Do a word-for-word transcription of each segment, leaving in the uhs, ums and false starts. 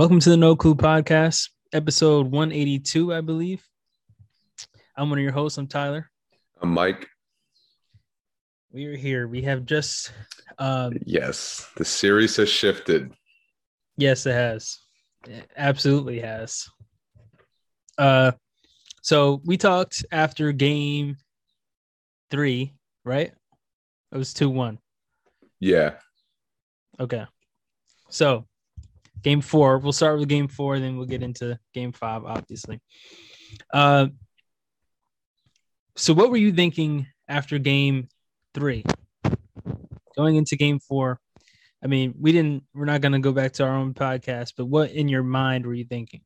Welcome to the No Clue podcast, episode one eighty-two, I believe. I'm one of your hosts. I'm Tyler. I'm Mike. We are here. We have just... Um, yes, the series has shifted. Yes, it has. It absolutely has. Uh, so we talked after game three, right? It was two one. Yeah. Okay. So... Game four. We'll start with game four, then we'll get into game five, obviously. Uh, so what were you thinking after game three? Going into game four, I mean, we didn't, we're not going to go back to our own podcast, but what in your mind were you thinking?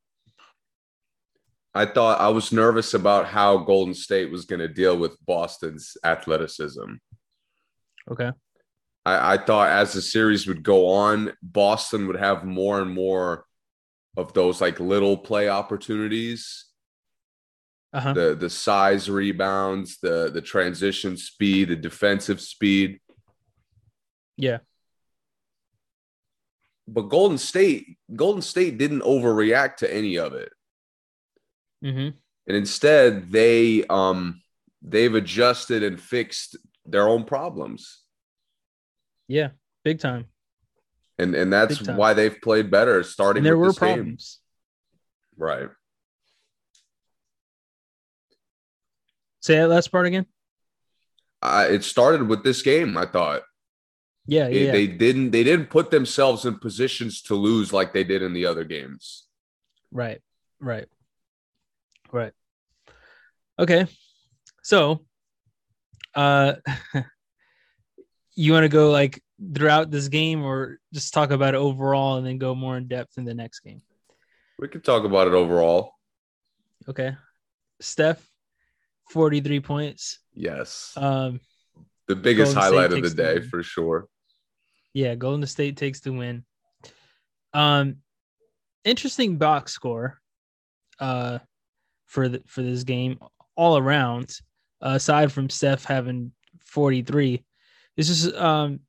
I thought I was nervous about how Golden State was going to deal with Boston's athleticism. Okay. I thought as the series would go on, Boston would have more and more of those like little play opportunities, uh-huh. the the size rebounds, the the transition speed, the defensive speed. Yeah. But Golden State, Golden State didn't overreact to any of it, mm-hmm. and instead they um they've adjusted and fixed their own problems. Yeah, big time. And and that's why they've played better starting with this game. There were problems. Right. Say that last part again. Uh, it started with this game, I thought. Yeah, it, yeah. They didn't they didn't put themselves in positions to lose like they did in the other games. Right. Right. Right. Okay. So, uh you want to go like throughout this game or just talk about it overall and then go more in depth in the next game? We could talk about it overall. Okay. Steph, forty-three points. Yes. Um, the biggest highlight of the day for sure. Yeah. Golden State takes the win. Um, interesting box score uh, for the, for this game all around, uh, aside from Steph having forty-three. It's just um,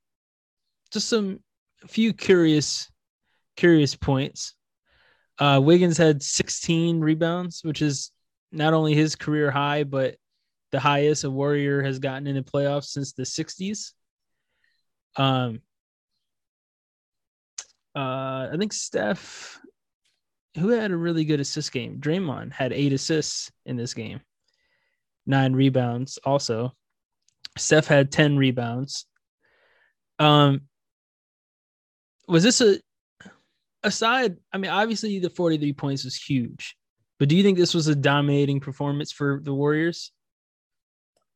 just some a few curious, curious points. Uh, Wiggins had sixteen rebounds, which is not only his career high, but the highest a Warrior has gotten in the playoffs since the sixties. Um, uh, I think Steph, who had a really good assist game, Draymond had eight assists in this game, nine rebounds also. Steph had ten rebounds. Um, was this a aside? I mean, obviously the forty-three points was huge, but do you think this was a dominating performance for the Warriors?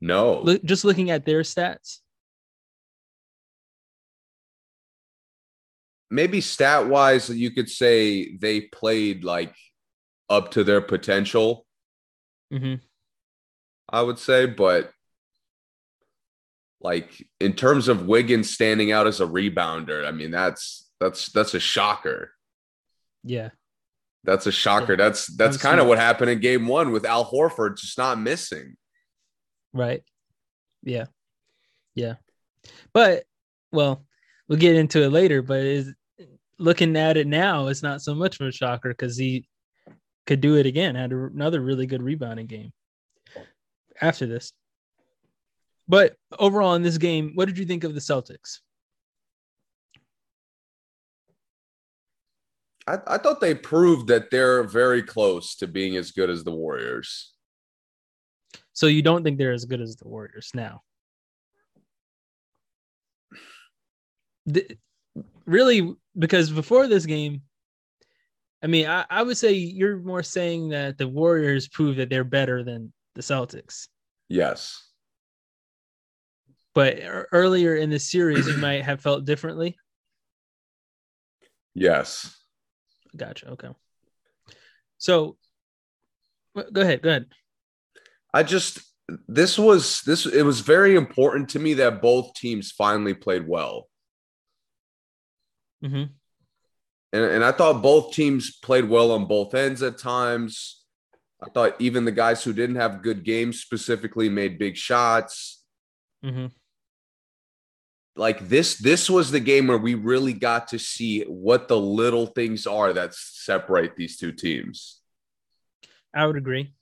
No. Look, just looking at their stats. Maybe stat-wise, you could say they played like up to their potential. Mm-hmm. I would say, but. Like in terms of Wiggins standing out as a rebounder, I mean that's that's that's a shocker. Yeah, that's a shocker. Yeah. That's that's kind of what happened in Game One with Al Horford just not missing. Right. Yeah. Yeah. But well, we'll get into it later. But is looking at it now, it's not so much of a shocker because he could do it again. Had another really good rebounding game after this. But overall in this game, what did you think of the Celtics? I, I thought they proved that they're very close to being as good as the Warriors. So you don't think they're as good as the Warriors now? The, really, because before this game, I mean, I, I would say you're more saying that the Warriors proved that they're better than the Celtics. Yes. But earlier in the series, you might have felt differently. Yes. Gotcha. Okay. So, go ahead. Go ahead. I just this was this. It was very important to me that both teams finally played well. Mm-hmm. And and I thought both teams played well on both ends at times. I thought even the guys who didn't have good games specifically made big shots. Mm-hmm. like this, this was the game where we really got to see what the little things are that separate these two teams. I would agree.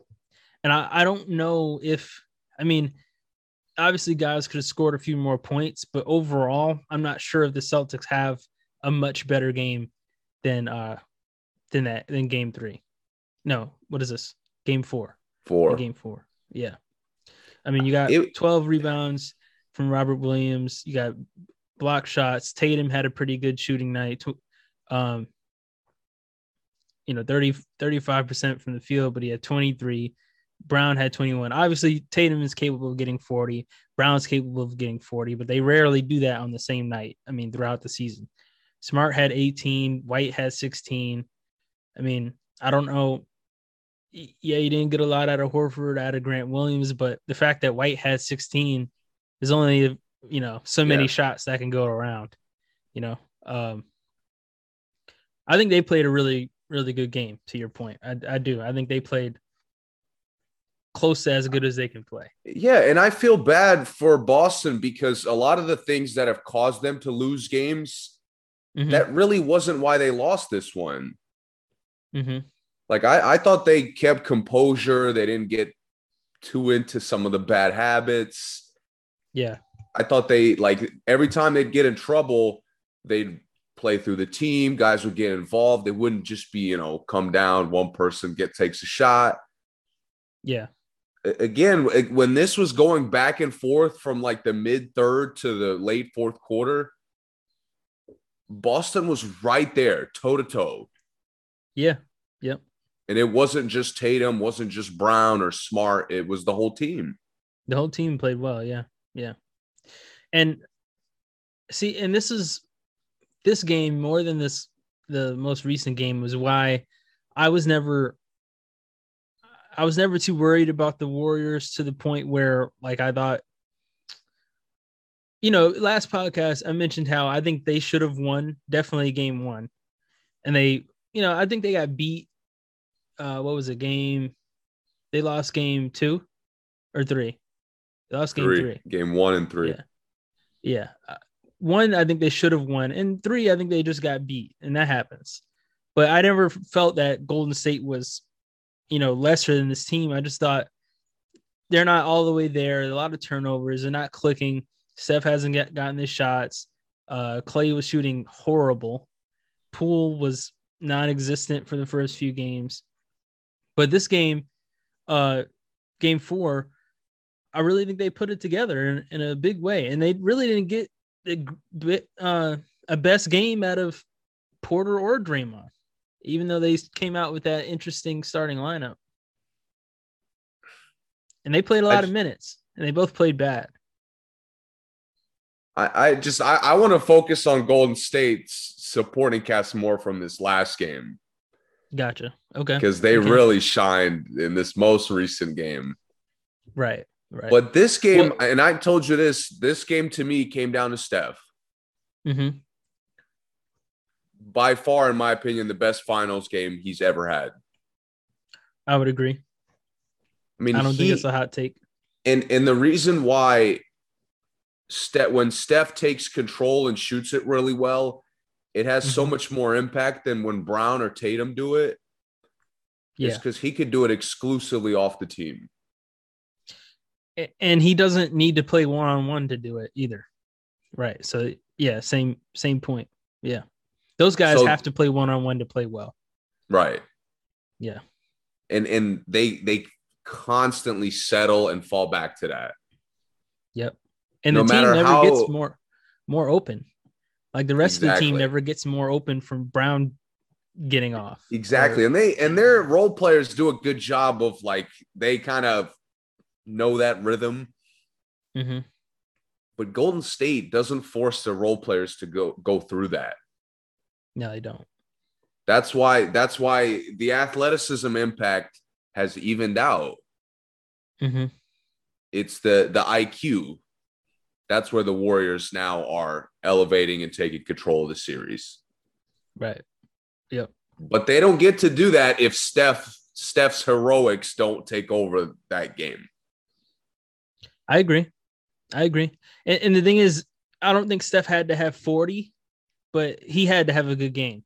And I, I don't know if, I mean, obviously guys could have scored a few more points, but overall, I'm not sure if the Celtics have a much better game than, uh, than that, than game three. No, what is this? Game four. Four. Game four. Yeah. I mean, you got it, twelve rebounds from Robert Williams. You got block shots. Tatum had a pretty good shooting night. Um, you know, thirty, thirty-five percent from the field, but he had twenty-three. Brown had twenty-one. Obviously, Tatum is capable of getting forty. Brown's capable of getting forty, but they rarely do that on the same night. I mean, throughout the season. Smart had eighteen. White had sixteen. I mean, I don't know. Yeah, you didn't get a lot out of Horford, out of Grant Williams, but the fact that White had sixteen, there's only, you know, so many yeah. shots that can go around, you know. Um, I think they played a really, really good game, to your point. I, I do. I think they played close to as good as they can play. Yeah, and I feel bad for Boston because a lot of the things that have caused them to lose games, mm-hmm. that really wasn't why they lost this one. Mm-hmm. Like, I, I thought they kept composure. They didn't get too into some of the bad habits. Yeah. I thought they, like, every time they'd get in trouble, they'd play through the team. Guys would get involved. They wouldn't just be, you know, come down, one person get takes a shot. Yeah. Again, when this was going back and forth from, like, the mid-third to the late fourth quarter, Boston was right there, toe-to-toe. Yeah, yep. And it wasn't just Tatum, wasn't just Brown or Smart. It was the whole team. The whole team played well, yeah, yeah. And see, and this is this game more than this the most recent game was why I was never I was never too worried about the Warriors to the point where, like, I thought, you know, last podcast I mentioned how I think they should have won definitely game one, and they, you know, I think they got beat. Uh, what was it? Game? They lost game two or three. They lost game three. three. Game one and three. Yeah. yeah. Uh, one, I think they should have won. And three, I think they just got beat. And that happens. But I never felt that Golden State was, you know, lesser than this team. I just thought they're not all the way there. A lot of turnovers. They're not clicking. Steph hasn't get, gotten his shots. Uh, Clay was shooting horrible. Poole was non-existent for the first few games. But this game, uh, game four, I really think they put it together in, in a big way. And they really didn't get a, uh, a best game out of Porter or Draymond, even though they came out with that interesting starting lineup. And they played a lot I, of minutes, and they both played bad. I, I just I, I want to focus on Golden State's supporting cast more from this last game. Gotcha. Okay. Because they okay. really shined in this most recent game. Right. Right. But this game, well, and I told you this, this game to me came down to Steph. Mm-hmm. By far, in my opinion, the best finals game he's ever had. I would agree. I mean, I don't he, think it's a hot take. And and the reason why Steph, when Steph takes control and shoots it really well, it has so much more impact than when Brown or Tatum do it. Yeah. It's because he could do it exclusively off the team. And he doesn't need to play one-on-one to do it either. Right. So, yeah, same same point. Yeah. Those guys so, have to play one-on-one to play well. Right. Yeah. And and they they constantly settle and fall back to that. Yep. And no the team never how, gets more more open. Like the rest exactly. of the team never gets more open from Brown getting off. Exactly. Or, and they and their role players do a good job of, like, they kind of know that rhythm. Mm-hmm. But Golden State doesn't force their role players to go go through that. No, they don't. That's why that's why the athleticism impact has evened out. Mm-hmm. It's the the I Q. That's where the Warriors now are elevating and taking control of the series. Right. Yep. But they don't get to do that if Steph Steph's heroics don't take over that game. I agree. I agree. And, and the thing is, I don't think Steph had to have forty, but he had to have a good game.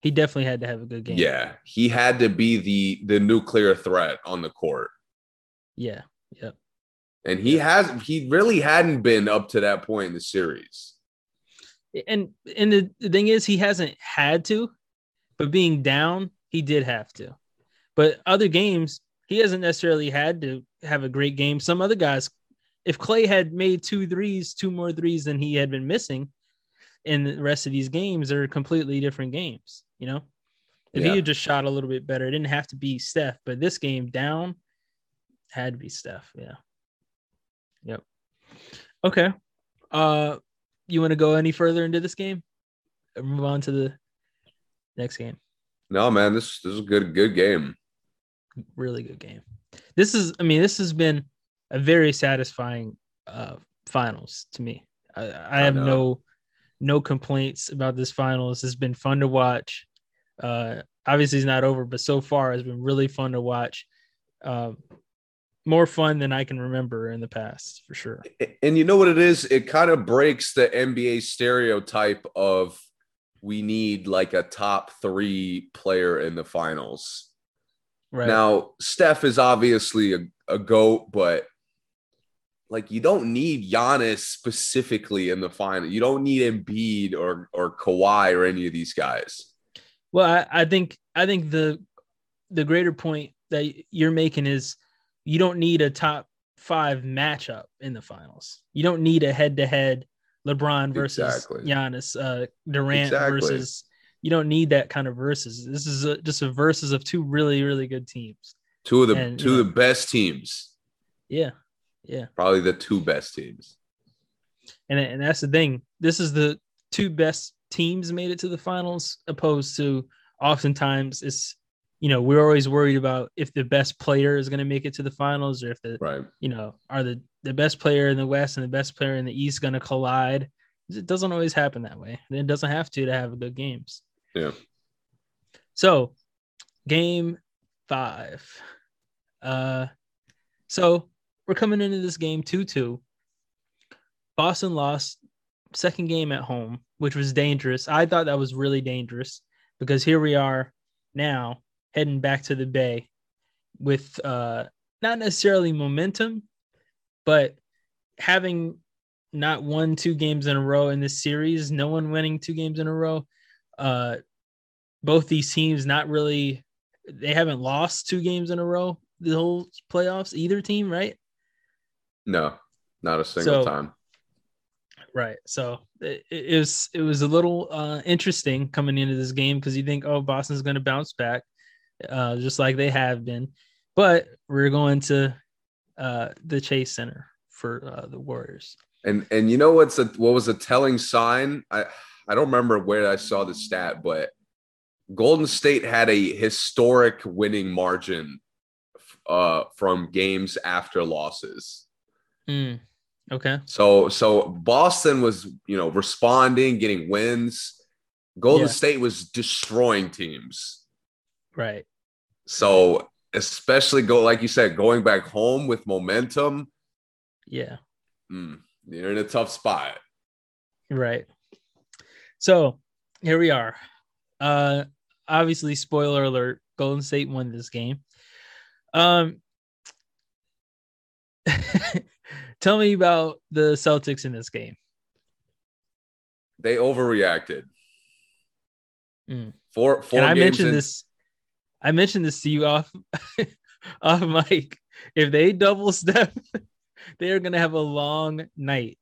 He definitely had to have a good game. Yeah, he had to be the the nuclear threat on the court. Yeah, yep. And he has he really hadn't been up to that point in the series. And and the, the thing is, he hasn't had to, but being down, he did have to. But other games, he hasn't necessarily had to have a great game. Some other guys, if Clay had made two threes, two more threes than he had been missing in the rest of these games, they're completely different games, you know? If yeah. he had just shot a little bit better, it didn't have to be Steph, but this game down had to be Steph, yeah. Yep. Okay. Uh, you want to go any further into this game? Move on to the next game. No, man, this this is a good good game. Really good game. This is, I mean, this has been a very satisfying uh, finals to me. I, I, I have know. no no complaints about this finals. It's been fun to watch. Uh, obviously, it's not over, but so far it's been really fun to watch. Um, more fun than I can remember in the past, for sure. And you know what it is? It kind of breaks the N B A stereotype of we need like a top three player in the finals. Right. Now, Steph is obviously a, a GOAT, but like you don't need Giannis specifically in the final. You don't need Embiid or or Kawhi or any of these guys. Well, I, I think I think the the greater point that you're making is you don't need a top five matchup in the finals. You don't need a head-to-head LeBron versus exactly. Giannis, uh, Durant exactly. versus. You don't need that kind of versus. This is a, just a versus of two really, really good teams. Two of the and, two you know, of the best teams. Yeah, yeah. Probably the two best teams. And and that's the thing. This is the two best teams made it to the finals, opposed to oftentimes it's you know we're always worried about if the best player is going to make it to the finals or if the right. you know are the the best player in the West and the best player in the East going to collide. It doesn't always happen that way. It doesn't have to to have good games. Yeah. So, game five. Uh, so we're coming into this game two two. Boston lost second game at home, which was dangerous. I thought that was really dangerous because here we are now heading back to the Bay with uh, not necessarily momentum, but having not won two games in a row in this series, no one winning two games in a row. Uh, both these teams not really – they haven't lost two games in a row the whole playoffs, either team, right? No, not a single so, time. Right. So it, it was it was a little uh, interesting coming into this game because you think, oh, Boston's going to bounce back uh, just like they have been. But we're going to uh, the Chase Center for uh, the Warriors. And and you know what's a, what was a telling sign? I I don't remember where I saw the stat, but Golden State had a historic winning margin uh, from games after losses. Mm, okay. So so Boston was you know responding, getting wins. Golden yeah. State was destroying teams. Right. So especially go like you said, going back home with momentum. Yeah. Mm. You're in a tough spot. Right. So here we are. Uh, obviously, spoiler alert, Golden State won this game. Um, tell me about the Celtics in this game. They overreacted. Mm. Four, four and I games mentioned in- this. I mentioned this to you off, off mic. If they double step, they are going to have a long night.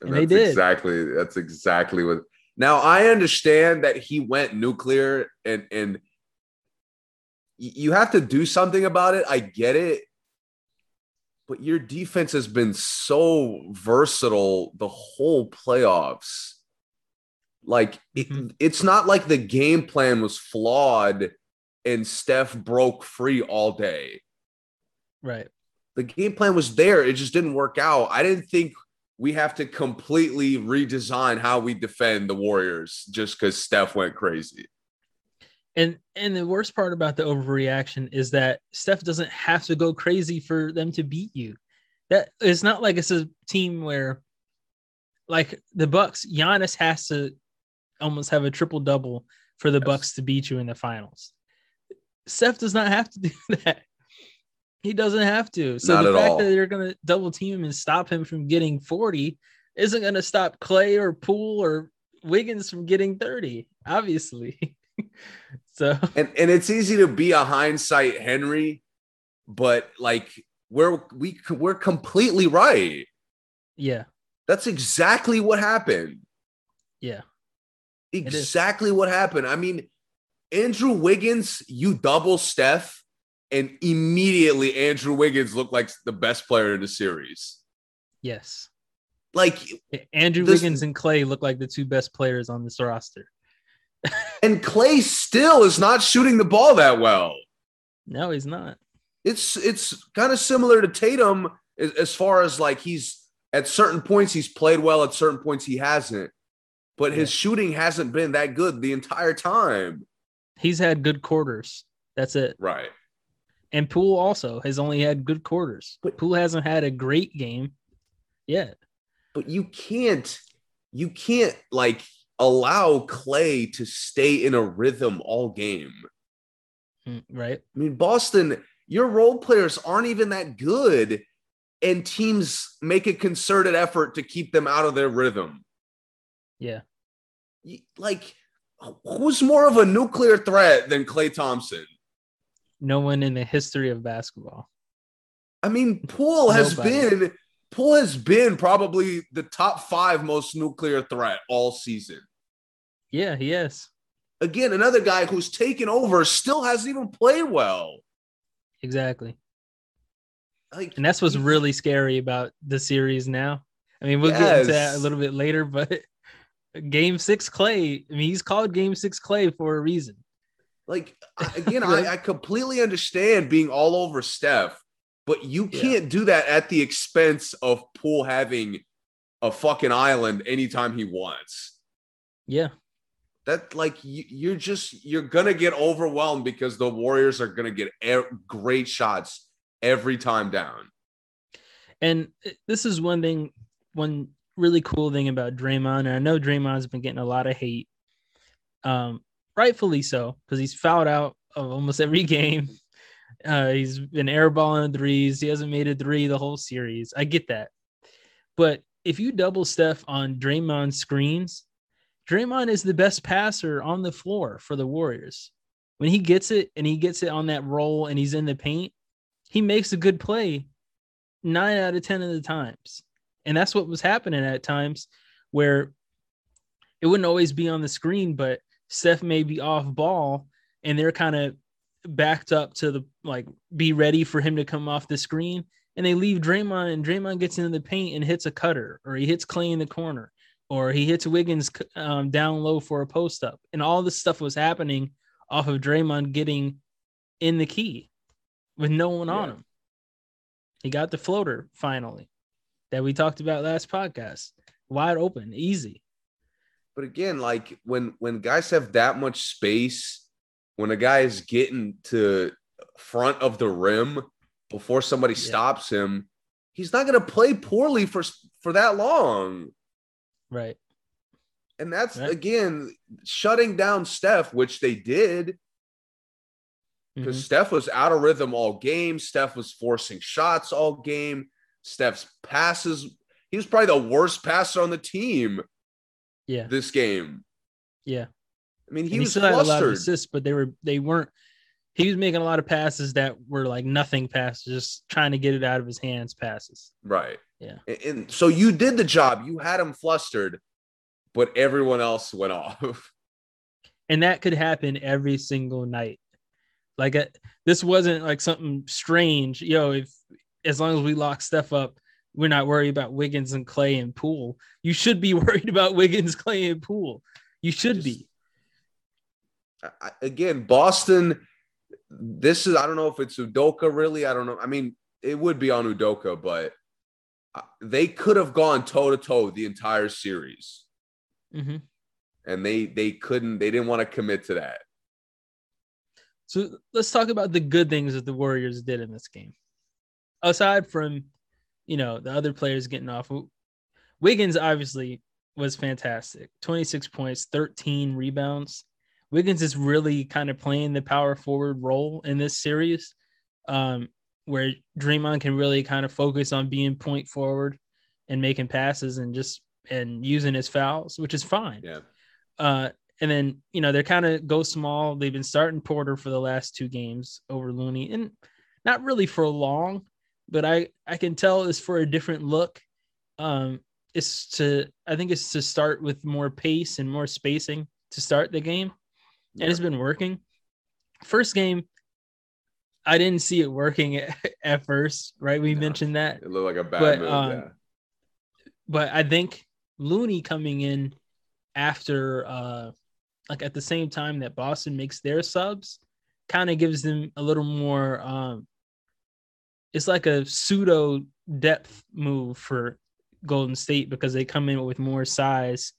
And, and that's they did. Exactly. That's exactly what. Now, I understand that he went nuclear and, and you have to do something about it. I get it. But your defense has been so versatile the whole playoffs. Like, mm-hmm. it, it's not like the game plan was flawed and Steph broke free all day. Right. The game plan was there. It just didn't work out. I didn't think we have to completely redesign how we defend the Warriors just because Steph went crazy. And and the worst part about the overreaction is that Steph doesn't have to go crazy for them to beat you. That it's not like it's a team where like the Bucks, Giannis has to almost have a triple double for the yes. Bucks to beat you in the finals. Steph does not have to do that. He doesn't have to. So not the fact all. that they're going to double team him and stop him from getting forty isn't going to stop Clay or Poole or Wiggins from getting thirty, obviously. So and, and it's easy to be a hindsight Henry, but like we're we we're completely right. Yeah. That's exactly what happened. Yeah. Exactly what happened. I mean, Andrew Wiggins, you double Steph, and immediately Andrew Wiggins looked like the best player in the series. Yes. Like Andrew this, Wiggins and Clay look like the two best players on this roster. And Clay still is not shooting the ball that well. No, he's not. It's it's kind of similar to Tatum as far as like he's at certain points he's played well, at certain points he hasn't. But his yeah. shooting hasn't been that good the entire time. He's had good quarters. That's it. Right. And Poole also has only had good quarters. But Poole hasn't had a great game yet. But you can't, you can't like allow Clay to stay in a rhythm all game. Right. I mean, Boston, your role players aren't even that good, and teams make a concerted effort to keep them out of their rhythm. Yeah. Like, who's more of a nuclear threat than Klay Thompson? No one in the history of basketball. I mean, Poole has been Poole has been probably the top five most nuclear threat all season. Yeah, he is. Again, another guy who's taken over still hasn't even played well. Exactly. Like, and that's what's really scary about the series now. I mean, we'll yes. get into that a little bit later, but Game six Clay, I mean, he's called Game six Clay for a reason. Like, again, I, I completely understand being all over Steph, but you can't yeah. do that at the expense of Poole having a fucking island anytime he wants. Yeah. That, like, you, you're just, you're going to get overwhelmed because the Warriors are going to get e- great shots every time down. And this is one thing, one really cool thing about Draymond, and I know Draymond's been getting a lot of hate, um, rightfully so, because he's fouled out of almost every game. Uh, he's been airballing threes. He hasn't made a three the whole series. I get that. But if you double Steph on Draymond screens, Draymond is the best passer on the floor for the Warriors. When he gets it and he gets it on that roll and he's in the paint, he makes a good play nine out of ten of the times. And that's what was happening at times where it wouldn't always be on the screen, but Steph may be off ball and they're kind of backed up to the, like, be ready for him to come off the screen. And they leave Draymond, and Draymond gets into the paint and hits a cutter, or he hits Clay in the corner, or he hits Wiggins um, down low for a post up. And all this stuff was happening off of Draymond getting in the key with no one yeah. on him. He got the floater finally that we talked about last podcast. Wide open, easy. But again, like when when guys have that much space, when a guy is getting to front of the rim before somebody yeah. stops him, he's not going to play poorly for for that long. Right. And that's, right. again, shutting down Steph, which they did. Because mm-hmm. Steph was out of rhythm all game. Steph was forcing shots all game. Steph's passes, he was probably the worst passer on the team. Yeah. This game. Yeah. I mean, he, he was still clustered. Had a lot of assists, but they were they weren't he was making a lot of passes that were like nothing passes, just trying to get it out of his hands passes. Right. Yeah. And, and so you did the job. You had him flustered, but everyone else went off. And that could happen every single night. Like a, this wasn't like something strange. Yo, if as long as we lock Steph up, we're not worried about Wiggins and Clay and Poole. You should be worried about Wiggins, Clay, and Poole. You should Just, be. I, again, Boston, this is, I don't know if it's Udoka really. I don't know. I mean, it would be on Udoka, but they could have gone toe-to-toe the entire series. Mm-hmm. And they they couldn't, they didn't want to commit to that. So let's talk about the good things that the Warriors did in this game. Aside from, you know, the other players getting off, Wiggins obviously was fantastic. twenty-six points, thirteen rebounds. Wiggins is really kind of playing the power forward role in this series, um, where Draymond can really kind of focus on being point forward and making passes and just and using his fouls, which is fine. Yeah. Uh, and then, you know, they're kind of go small. They've been starting Porter for the last two games over Looney, and not really for long, but I, I can tell it's for a different look. Um, it's to, I think it's to start with more pace and more spacing to start the game. Yeah. And it's been working. First game, I didn't see it working at, at first, right? We no, mentioned that. It looked like a bad but, move, um, yeah. But I think Looney coming in after, uh, like at the same time that Boston makes their subs, kind of gives them a little more. Um, it's like a pseudo depth move for Golden State because they come in with more size,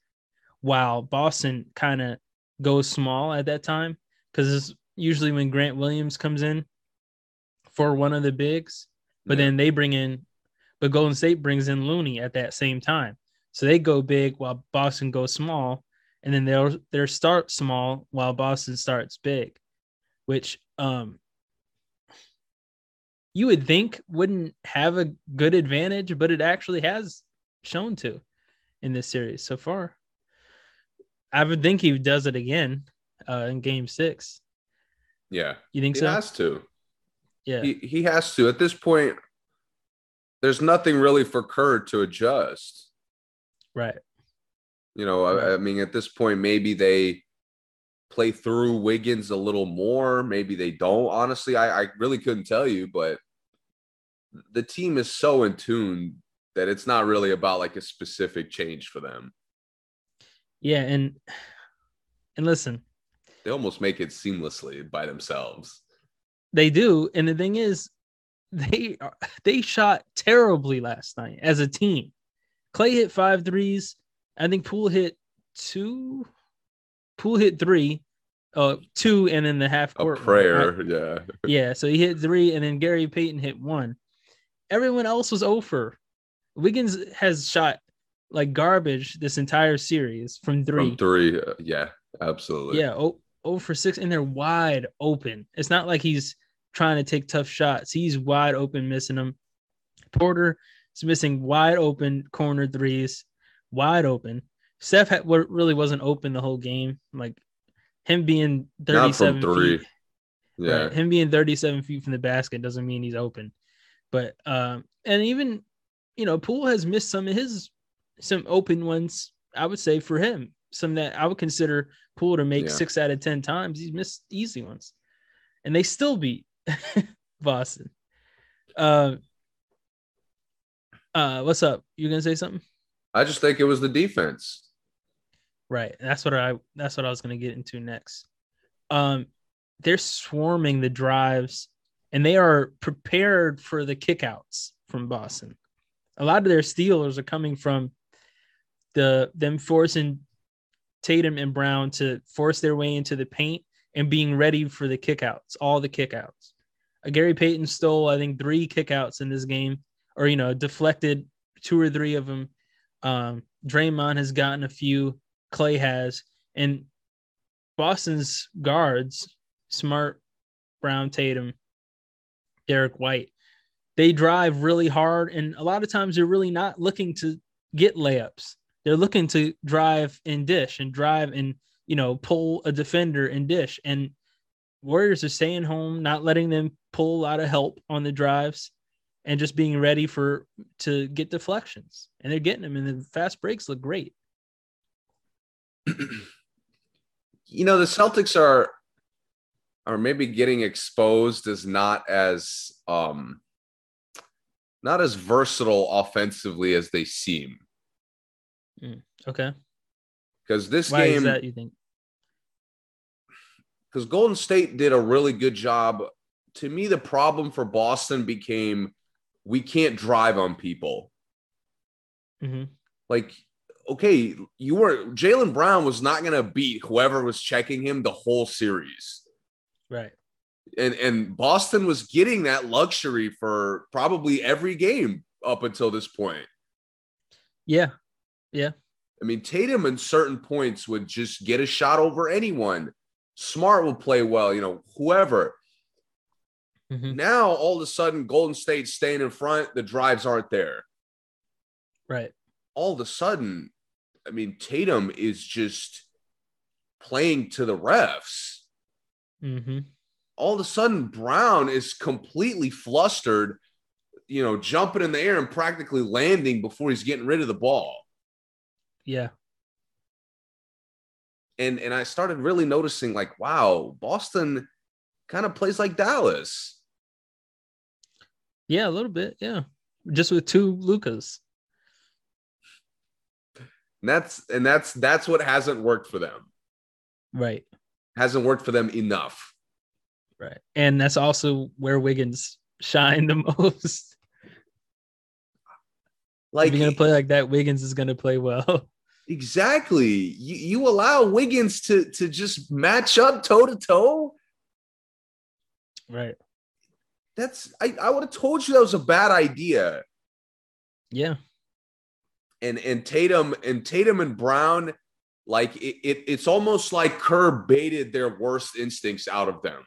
while Boston kind of goes small at that time because it's usually when Grant Williams comes in for one of the bigs, but yeah. then they bring in. But Golden State brings in Looney at that same time. So they go big while Boston goes small, and then they'll they'll start small while Boston starts big, which um, you would think wouldn't have a good advantage, but it actually has shown to in this series so far. I would think he does it again uh, in game six. Yeah. You think he so? He has to. Yeah. He, he has to. At this point, there's nothing really for Kerr to adjust. Right. You know, I, I mean, at this point, maybe they play through Wiggins a little more. Maybe they don't. Honestly, I, I really couldn't tell you, but the team is so in tune that it's not really about like a specific change for them. Yeah. And, and listen, they almost make it seamlessly by themselves. They do. And the thing is, They they shot terribly last night as a team. Clay hit five threes. I think Poole hit two. Poole hit three, uh, two, and then the half court. A prayer, right? yeah. Yeah, so he hit three, and then Gary Payton hit one. Everyone else was over. Wiggins has shot like garbage this entire series from three. From three, uh, yeah, absolutely. Yeah, oh for six, and they're wide open. It's not like he's trying to take tough shots. He's wide open, missing them. Porter is missing wide open corner threes, wide open. Steph had, really wasn't open the whole game. Like him being thirty-seven feet, yeah, right? Him being thirty-seven feet from the basket doesn't mean he's open. But um, and even you know, Poole has missed some of his some open ones. I would say for him, some that I would consider Poole to make yeah. six out of ten times. He's missed easy ones, and they still beat Boston. Uh, uh, what's up? You gonna say something? I just think it was the defense. Right. That's what I. That's what I was gonna get into next. Um, they're swarming the drives, and they are prepared for the kickouts from Boston. A lot of their steals are coming from the them forcing Tatum and Brown to force their way into the paint and being ready for the kickouts, all the kickouts. Gary Payton stole, I think, three kickouts in this game, or, you know, deflected two or three of them. Um, Draymond has gotten a few. Clay has. And Boston's guards, Smart, Brown, Tatum, Derek White, they drive really hard, and a lot of times they're really not looking to get layups. They're looking to drive and dish and drive and, you know, pull a defender and dish. And Warriors are staying home, not letting them pull a lot of help on the drives, and just being ready for to get deflections. And they're getting them, and the fast breaks look great. You know, the Celtics are are maybe getting exposed as not as um, not as versatile offensively as they seem. Mm, okay. Because this Why game, is that, you think? Because Golden State did a really good job. To me, the problem for Boston became we can't drive on people. Mm-hmm. Like, okay, you were Jaylen Brown was not going to beat whoever was checking him the whole series, right? And and Boston was getting that luxury for probably every game up until this point. Yeah, Yeah. I mean, Tatum in certain points would just get a shot over anyone. Smart will play well, you know, whoever. Mm-hmm. Now, all of a sudden, Golden State's staying in front. The drives aren't there. Right. All of a sudden, I mean, Tatum is just playing to the refs. Mm-hmm. All of a sudden, Brown is completely flustered, you know, jumping in the air and practically landing before he's getting rid of the ball. Yeah. And and I started really noticing, like, wow, Boston kind of plays like Dallas. Yeah, a little bit, yeah. Just with two Lukas. And that's and that's that's what hasn't worked for them. Right. Hasn't worked for them enough. Right. And that's also where Wiggins shined the most. Like, if you're going to play like that, Wiggins is going to play well. Exactly. You, you allow Wiggins to, to just match up toe-to-toe? Right. That's I, I would have told you that was a bad idea. Yeah. And and Tatum and Tatum and Brown, like, it, it it's almost like Kerr baited their worst instincts out of them.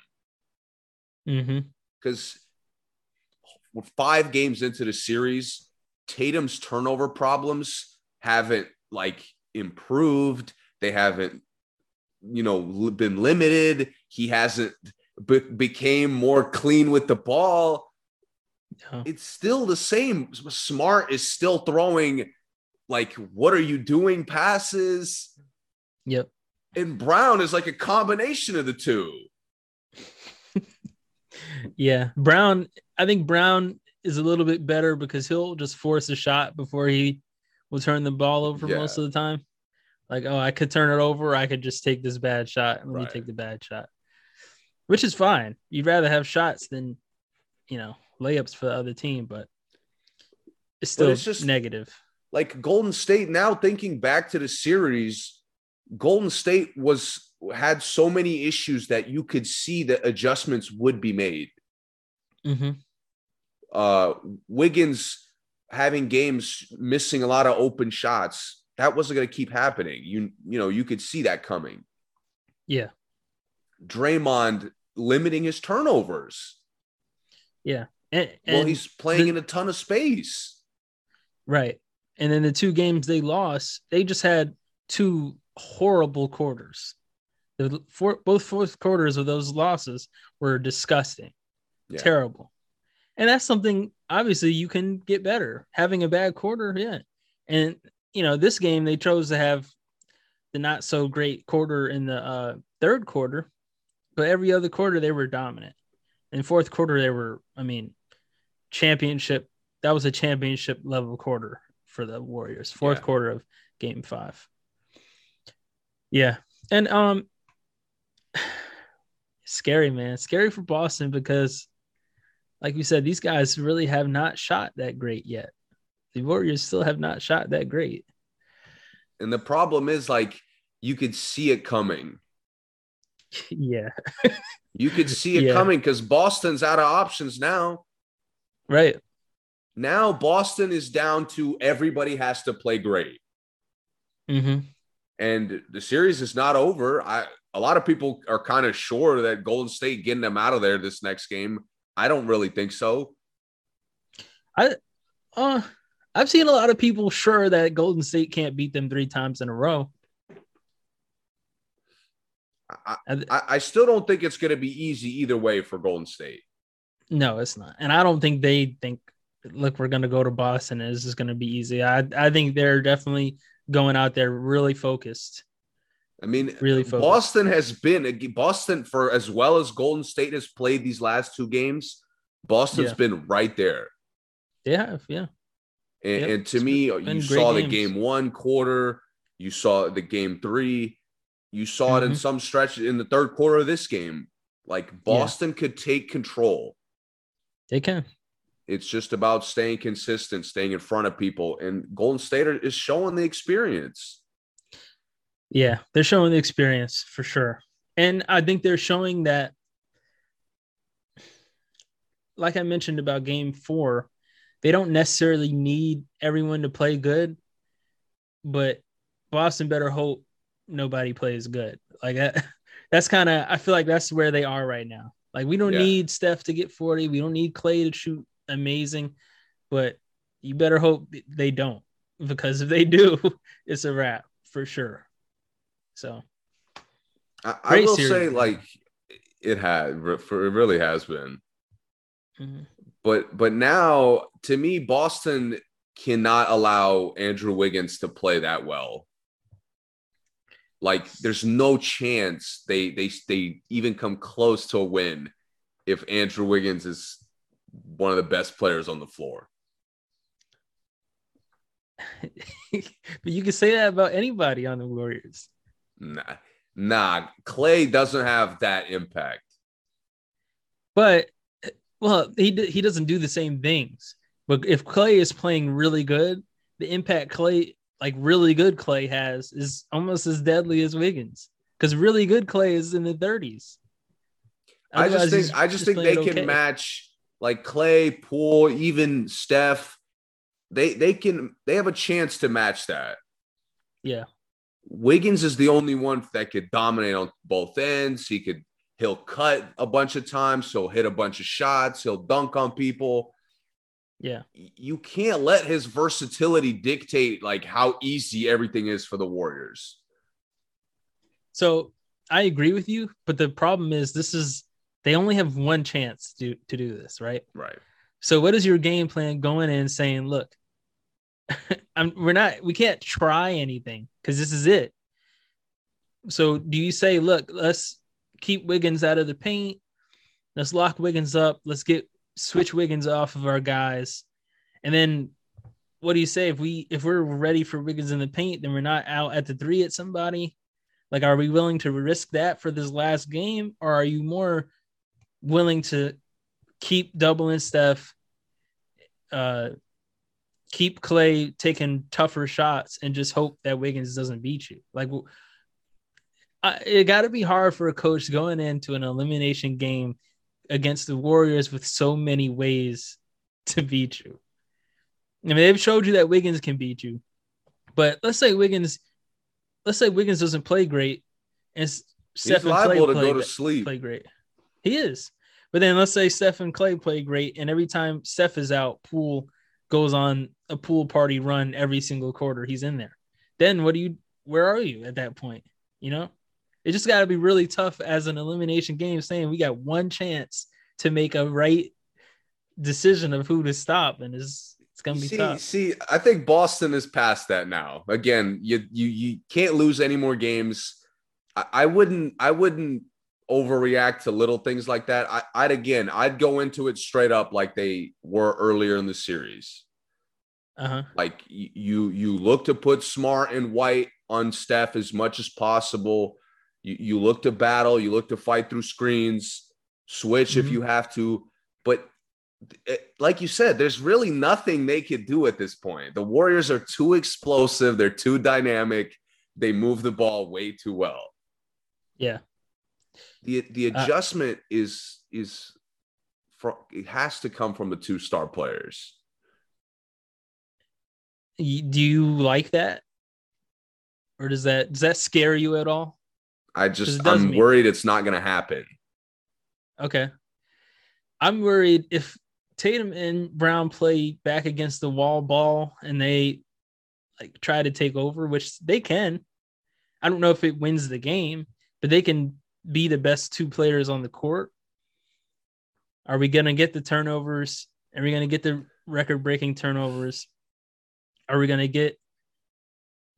Mm-hmm. Because we're five games into the series, Tatum's turnover problems haven't, like, improved. They haven't, you know, been limited. He hasn't be- became more clean with the ball. Yeah. It's still the same. Smart is still throwing, like, what are you doing passes. Yep. And Brown is like a combination of the two. Yeah. Brown, I think Brown is a little bit better because he'll just force a shot before he will turn the ball over yeah. most of the time. Like, oh, I could turn it over. Or I could just take this bad shot. And right. You take the bad shot, which is fine. You'd rather have shots than, you know, layups for the other team, but it's still but it's just, negative. Like, Golden State now, thinking back to the series, Golden State was had so many issues that you could see that adjustments would be made. Mm-hmm. Uh, Wiggins having games missing a lot of open shots, that wasn't going to keep happening. You you know, you could see that coming. Yeah. Draymond limiting his turnovers. Yeah. And, and well, he's playing the, in a ton of space. Right. And then the two games they lost, they just had two horrible quarters. The four, both fourth quarters of those losses were disgusting, yeah. terrible. And that's something, obviously, you can get better. Having a bad quarter, yeah. And, you know, this game, they chose to have the not-so-great quarter in the uh, third quarter, but every other quarter, they were dominant. In fourth quarter, they were, I mean, championship. That was a championship-level quarter for the Warriors, fourth yeah. quarter of game five. Yeah. And um, scary, man. Scary for Boston because, like we said, these guys really have not shot that great yet. The Warriors still have not shot that great. And the problem is, like, you could see it coming. Yeah. You could see it yeah. coming because Boston's out of options now. Right. Now Boston is down to everybody has to play great. Mm-hmm. And the series is not over. I a lot of people are kind of sure that Golden State getting them out of there this next game. I don't really think so. I, uh, I've seen a lot of people sure that Golden State can't beat them three times in a row. I, I, I still don't think it's going to be easy either way for Golden State. No, it's not. And I don't think they think, look, we're going to go to Boston and this is going to be easy. I, I think they're definitely – going out there really focused. I mean, really focused. Boston has been – Boston, for as well as Golden State has played these last two games, Boston's yeah. been right there. They have, yeah. And, yep. and to it's me, you saw games. The game one quarter. You saw the game three. You saw mm-hmm. it in some stretch in the third quarter of this game. Like, Boston yeah. could take control. They can. It's just about staying consistent, staying in front of people. And Golden State are, is showing the experience. Yeah, they're showing the experience for sure. And I think they're showing that, like I mentioned about game four, they don't necessarily need everyone to play good. but Boston better hope nobody plays good. Like that, that's kind of, I feel like that's where they are right now. Like we don't yeah. need Steph to get forty. We don't need Clay to shoot amazing, but you better hope they don't, because if they do, it's a wrap for sure. So I, I will series. say like it had for it really has been, mm-hmm. but, but now to me, Boston cannot allow Andrew Wiggins to play that well. Like there's no chance they they they even come close to a win if Andrew Wiggins is one of the best players on the floor. But you can say that about anybody on the Warriors. Nah, nah. Clay doesn't have that impact. But well, he he doesn't do the same things. But if Clay is playing really good, the impact Clay. Like really good Clay has is almost as deadly as Wiggins, because really good Clay is in the thirties. Otherwise, I just think I just think they can okay. match like Clay, Poole, even Steph. They they can they have a chance to match that. Yeah, Wiggins is the only one that could dominate on both ends. He could he'll cut a bunch of times, so he'll hit a bunch of shots. He'll dunk on people. Yeah, you can't let his versatility dictate like how easy everything is for the Warriors. So I agree with you, but the problem is this is they only have one chance to, to do this, right? Right. So what is your game plan going in saying, look, I'm, we're not we can't try anything because this is it. So do you say, look, let's keep Wiggins out of the paint. Let's lock Wiggins up. Let's get switch Wiggins off of our guys. And then what do you say? If we, if we're ready for Wiggins in the paint, then we're not out at the three at somebody. Like, are we willing to risk that for this last game? Or are you more willing to keep doubling Steph, uh, keep Clay taking tougher shots and just hope that Wiggins doesn't beat you? Like I, it gotta be hard for a coach going into an elimination game against the Warriors with so many ways to beat you. I mean, they've showed you that Wiggins can beat you, but let's say Wiggins, let's say Wiggins doesn't play great, and Steph and Clay play, play, play great. He is, but then let's say Steph and Clay play great, and every time Steph is out, Poole goes on a pool party run every single quarter. He's in there. Then what do you? Where are you at that point? You know. It just got to be really tough as an elimination game saying we got one chance to make a right decision of who to stop. And it's, it's going to be see, tough. See, I think Boston is past that now. Again, you, you, you can't lose any more games. I, I wouldn't, I wouldn't overreact to little things like that. I, I'd again, I'd go into it straight up like they were earlier in the series. Uh-huh. Like you, you look to put Smart and White on Steph as much as possible. You, you look to battle, you look to fight through screens, switch mm-hmm. if you have to. But it, like you said, there's really nothing they could do at this point. The Warriors are too explosive. They're too dynamic. They move the ball way too well. Yeah. The the adjustment uh, is, is from, it has to come from the two-star players. Do you like that? Or does that does that scare you at all? I just, I'm worried it's not going to happen. Okay. I'm worried if Tatum and Brown play back against the wall ball and they like try to take over, which they can. I don't know if it wins the game, but they can be the best two players on the court. Are we going to get the turnovers? Are we going to get the record-breaking turnovers? Are we going to get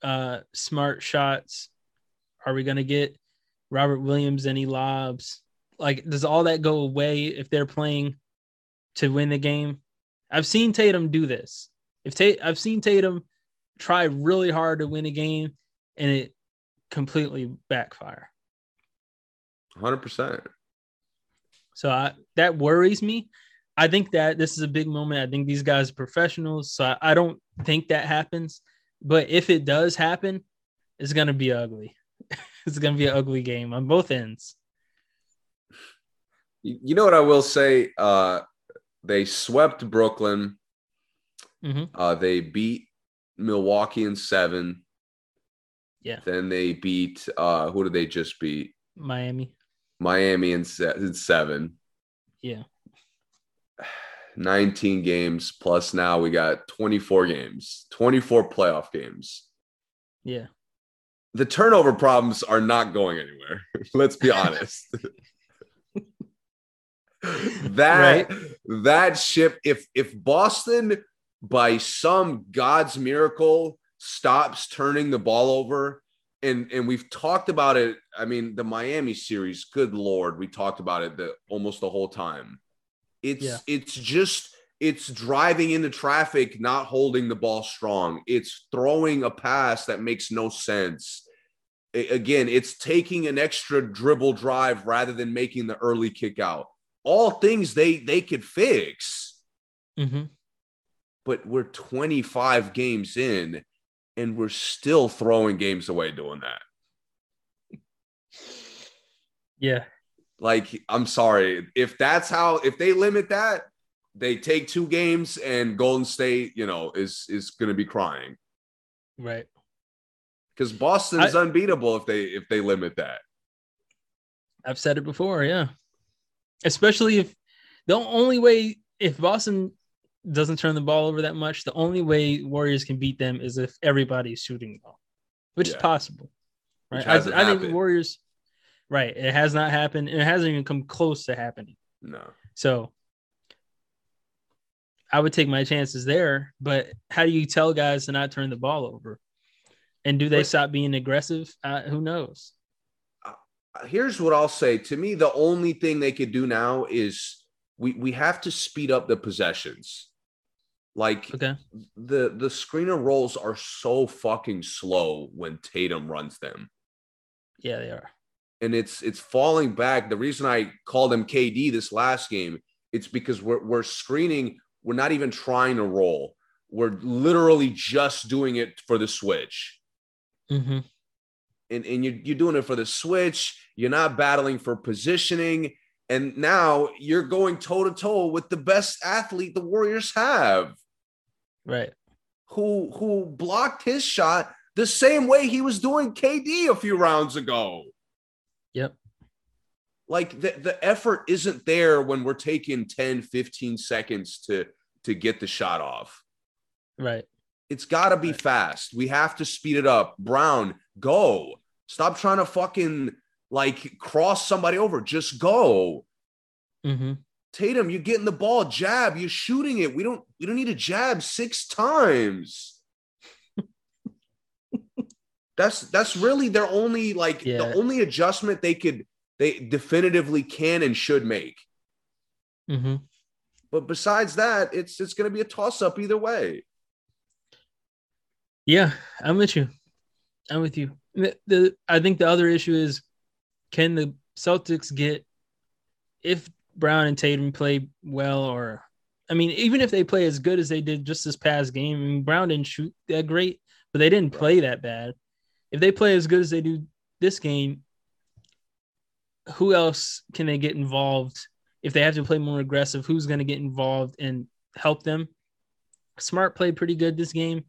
uh, smart shots? Are we going to get Robert Williams any lobs? Like, does all that go away if they're playing to win the game? I've seen Tatum do this. If Tate, I've seen Tatum try really hard to win a game, and it completely backfire. one hundred percent. So I, that worries me. I think that this is a big moment. I think these guys are professionals, so I, I don't think that happens. But if it does happen, it's going to be ugly. It's going to be an ugly game on both ends. You know what I will say? Uh, they swept Brooklyn. Mm-hmm. Uh, they beat Milwaukee in seven. Yeah. Then they beat uh, – who did they just beat? Miami. Miami in, se- in seven. Yeah. nineteen games plus now we got twenty-four games, twenty-four playoff games. Yeah. The turnover problems are not going anywhere. Let's be honest. that right. that ship, if if Boston by some God's miracle stops turning the ball over, and and we've talked about it. I mean, the Miami series, good Lord, we talked about it the almost the whole time. It's yeah. it's just it's driving into traffic, not holding the ball strong. It's throwing a pass that makes no sense. It, again, it's taking an extra dribble drive rather than making the early kick out. All things they they could fix. Mm-hmm. But we're twenty-five games in, and we're still throwing games away doing that. Yeah. Like, I'm sorry. If that's how, if they limit that, they take two games and Golden State, you know, is is going to be crying. Right. Because Boston is unbeatable if they if they limit that. I've said it before, yeah. Especially if the only way, if Boston doesn't turn the ball over that much, the only way Warriors can beat them is if everybody's shooting the ball, which yeah. is possible. Right. I, I think the Warriors. Right. It has not happened. And it hasn't even come close to happening. No. So I would take my chances there. But how do you tell guys to not turn the ball over? And do they but, stop being aggressive? Uh, who knows? Uh, here's what I'll say. To me, the only thing they could do now is we, we have to speed up the possessions. Like okay. the, the screener rolls are so fucking slow when Tatum runs them. Yeah, they are. And it's it's falling back. The reason I called him K D this last game, it's because we're we're screening. We're not even trying to roll. We're literally just doing it for the switch. Mm-hmm. And and you're you're doing it for the switch. You're not battling for positioning. And now you're going toe to toe with the best athlete the Warriors have, right? Who who blocked his shot the same way he was doing K D a few rounds ago. Yep. Like the, the effort isn't there when we're taking ten, fifteen seconds to, to get the shot off. Right. It's got to be right. fast. We have to speed it up. Brown, go. Stop trying to fucking like cross somebody over. Just go. Mm-hmm. Tatum, you're getting the ball. Jab, you're shooting it. We don't, we don't need to jab six times. That's that's really their only like yeah. the only adjustment they could they definitively can and should make. Mm-hmm. But besides that, it's it's going to be a toss up either way. Yeah, I'm with you. I'm with you. The, the, I think the other issue is, can the Celtics get, if Brown and Tatum play well, or I mean, even if they play as good as they did just this past game, I mean, Brown didn't shoot that great, but they didn't play that bad. If they play as good as they do this game, who else can they get involved? If they have to play more aggressive, who's going to get involved and help them? Smart played pretty good this game.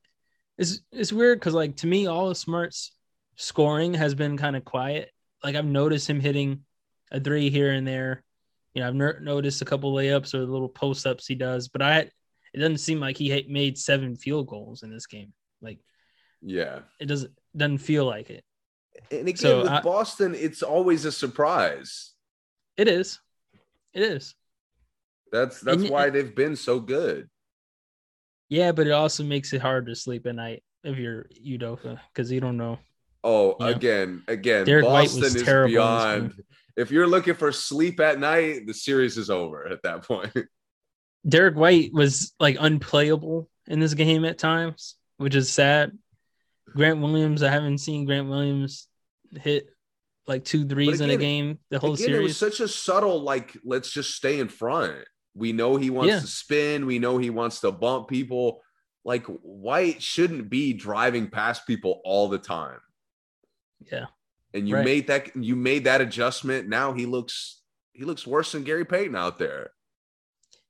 It's, it's weird because, like, to me, all of Smart's scoring has been kind of quiet. Like, I've noticed him hitting a three here and there. You know, I've ner- noticed a couple layups or little post-ups he does, but I it doesn't seem like he made seven field goals in this game. Like, yeah, it doesn't doesn't feel like it. And again, so with I, Boston, it's always a surprise. It is, it is. That's that's and, why they've been so good. Yeah, but it also makes it hard to sleep at night if you're Udoka because you don't know. Oh, you know? again, again, Derek Boston is beyond. If you're looking for sleep at night, the series is over at that point. Derek White was like unplayable in this game at times, which is sad. Grant Williams, I haven't seen Grant Williams hit like two threes again, in a game the whole again, series. It was such a subtle, like, let's just stay in front. We know he wants yeah. to spin. We know he wants to bump people. Like, White shouldn't be driving past people all the time. Yeah. And you right. made that you made that adjustment. Now he looks he looks worse than Gary Payton out there.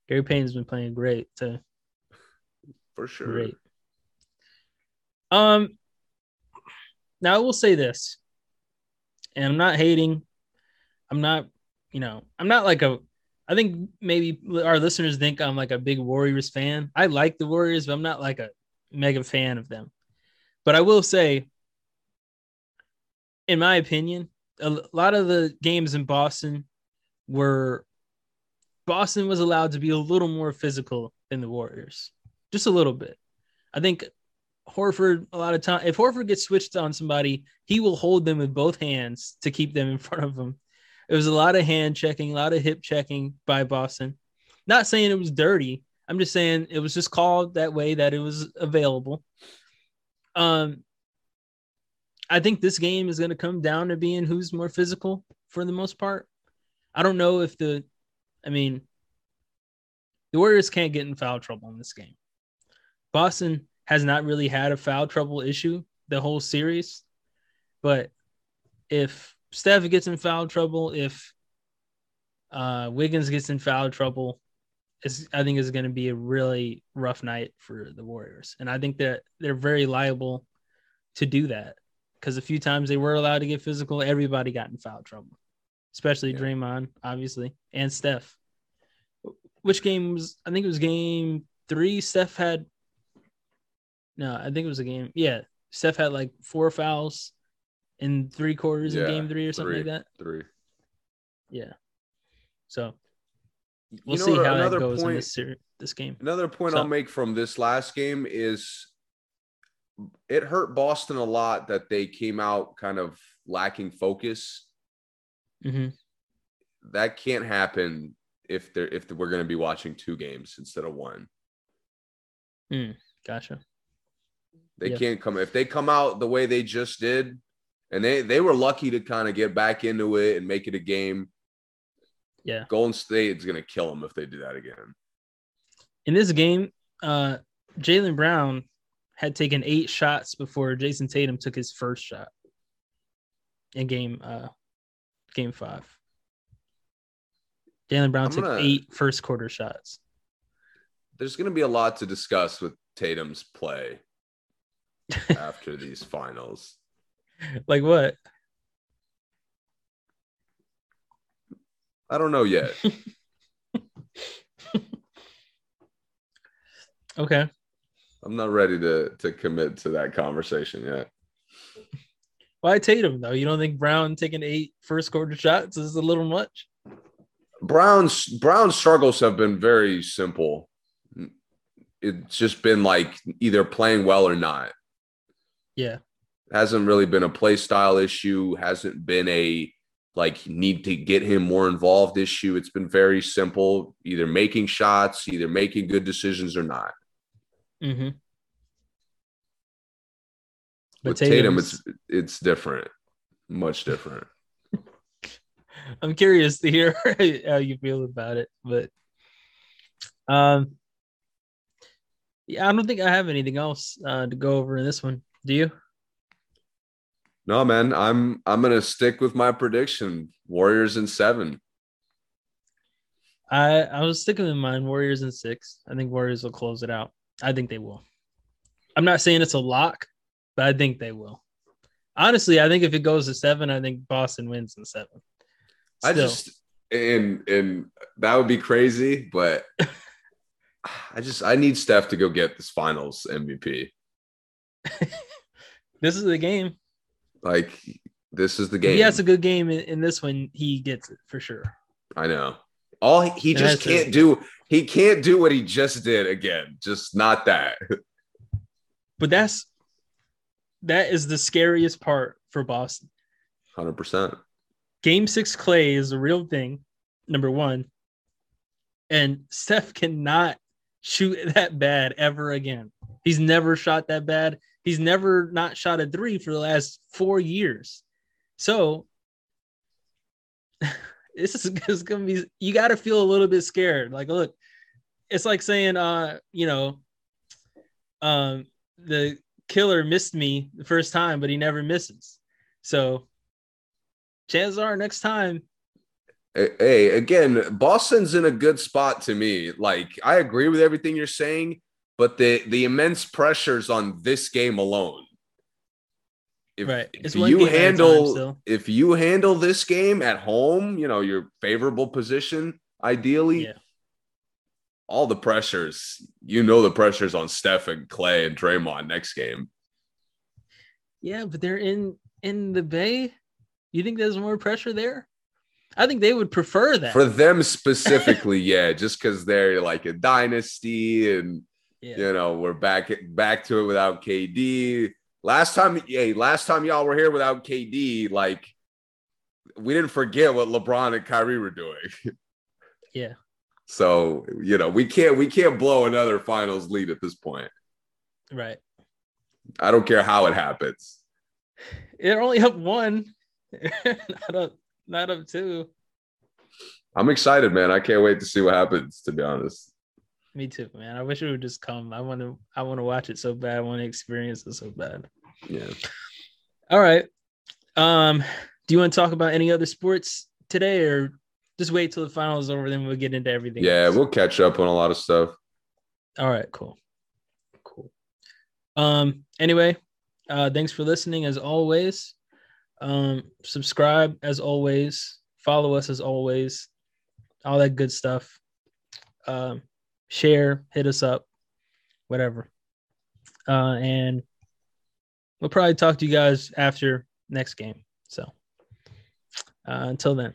Gary Payton's been playing great too. For sure. Great. Um Now, I will say this, and I'm not hating. I'm not, you know, I'm not like a, I think maybe our listeners think I'm like a big Warriors fan. I like the Warriors, but I'm not like a mega fan of them. But I will say, in my opinion, a lot of the games in Boston were, Boston was allowed to be a little more physical than the Warriors, just a little bit. I think Horford, a lot of time, if Horford gets switched on somebody, he will hold them with both hands to keep them in front of him. It was a lot of hand checking, a lot of hip checking by Boston. Not saying it was dirty. I'm just saying it was just called that way, that it was available. Um, I think this game is going to come down to being who's more physical for the most part. I don't know if the, I mean, the Warriors can't get in foul trouble in this game. Boston has not really had a foul trouble issue the whole series. But if Steph gets in foul trouble, if uh, Wiggins gets in foul trouble, it's, I think it's going to be a really rough night for the Warriors. And I think that they're very liable to do that, because a few times they were allowed to get physical, everybody got in foul trouble, especially yeah. Draymond, obviously, and Steph. Which game was – I think it was game three. Steph had – no, I think it was a game – yeah, Steph had like four fouls in three quarters yeah, in game three or something three, like that. Three. Yeah. So – We'll you know, see how that goes point, in this, series, this game. Another point so. I'll make from this last game is it hurt Boston a lot that they came out kind of lacking focus. Mm-hmm. That can't happen if they're if we're going to be watching two games instead of one. Mm, gotcha. They yep. can't come if they come out the way they just did, and they they were lucky to kind of get back into it and make it a game. Yeah, Golden State is going to kill them if they do that again. In this game, uh, Jaylen Brown had taken eight shots before Jason Tatum took his first shot in game uh, game five. Jaylen Brown I'm took gonna, eight first quarter shots. There's going to be a lot to discuss with Tatum's play after these finals. Like what? I don't know yet. Okay. I'm not ready to to commit to that conversation yet. Why Tatum, though? You don't think Brown taking eight first quarter shots is a little much? Brown's Brown's struggles have been very simple. It's just been like either playing well or not. Yeah. Hasn't really been a play style issue. Hasn't been a like need to get him more involved issue. It's been very simple, either making shots, either making good decisions or not. Mm-hmm. But with Tatum, it's it's different, much different. I'm curious to hear how you feel about it, but um, yeah, I don't think I have anything else uh, to go over in this one. Do you? No, man, I'm I'm gonna stick with my prediction: Warriors in seven. I I was sticking in mind Warriors in six. I think Warriors will close it out. I think they will. I'm not saying it's a lock, but I think they will. Honestly, I think if it goes to seven, I think Boston wins in seven. Still. I just and and that would be crazy, but I just I need Steph to go get this Finals M V P. This is the game. Like, this is the game. If he has a good game in, in this one, he gets it for sure. I know. All he, he just can't do, he can't do what he just did again. Just not that. But that's that is the scariest part for Boston. one hundred percent. Game six Clay is a real thing, number one. And Steph cannot shoot that bad ever again. He's never shot that bad. He's never not shot a three for the last four years. So this is, is going to be, you got to feel a little bit scared. Like, look, it's like saying, uh, you know, um, the killer missed me the first time, but he never misses. So chances are next time. Hey, again, Boston's in a good spot to me. Like, I agree with everything you're saying. But the, the immense pressures on this game alone. if, right. if you handle time, if you handle this game at home, you know, your favorable position, ideally, yeah. all the pressures, you know, the pressures on Steph and Clay and Draymond next game. Yeah, but they're in in the Bay. You think there's more pressure there? I think they would prefer that for them specifically. Yeah, just because they're like a dynasty, and yeah. you know, we're back back to it without K D. Last time, yeah, last time y'all were here without K D, like we didn't forget what LeBron and Kyrie were doing. Yeah. So, you know, we can't we can't blow another finals lead at this point. Right. I don't care how it happens. They're only up one. not up not up two. I'm excited, man. I can't wait to see what happens, to be honest. Me too, man. I wish it would just come. I want to I want to watch it so bad. I want to experience it so bad. Yeah. All right. Um, do you want to talk about any other sports today, or just wait till the finals is over, then we'll get into everything? Yeah, else? We'll catch up on a lot of stuff. All right, cool. Cool. Um, anyway, uh, thanks for listening as always. Um, subscribe as always, follow us as always, all that good stuff. Um, share, hit us up, whatever. Uh, and we'll probably talk to you guys after next game. So uh, until then.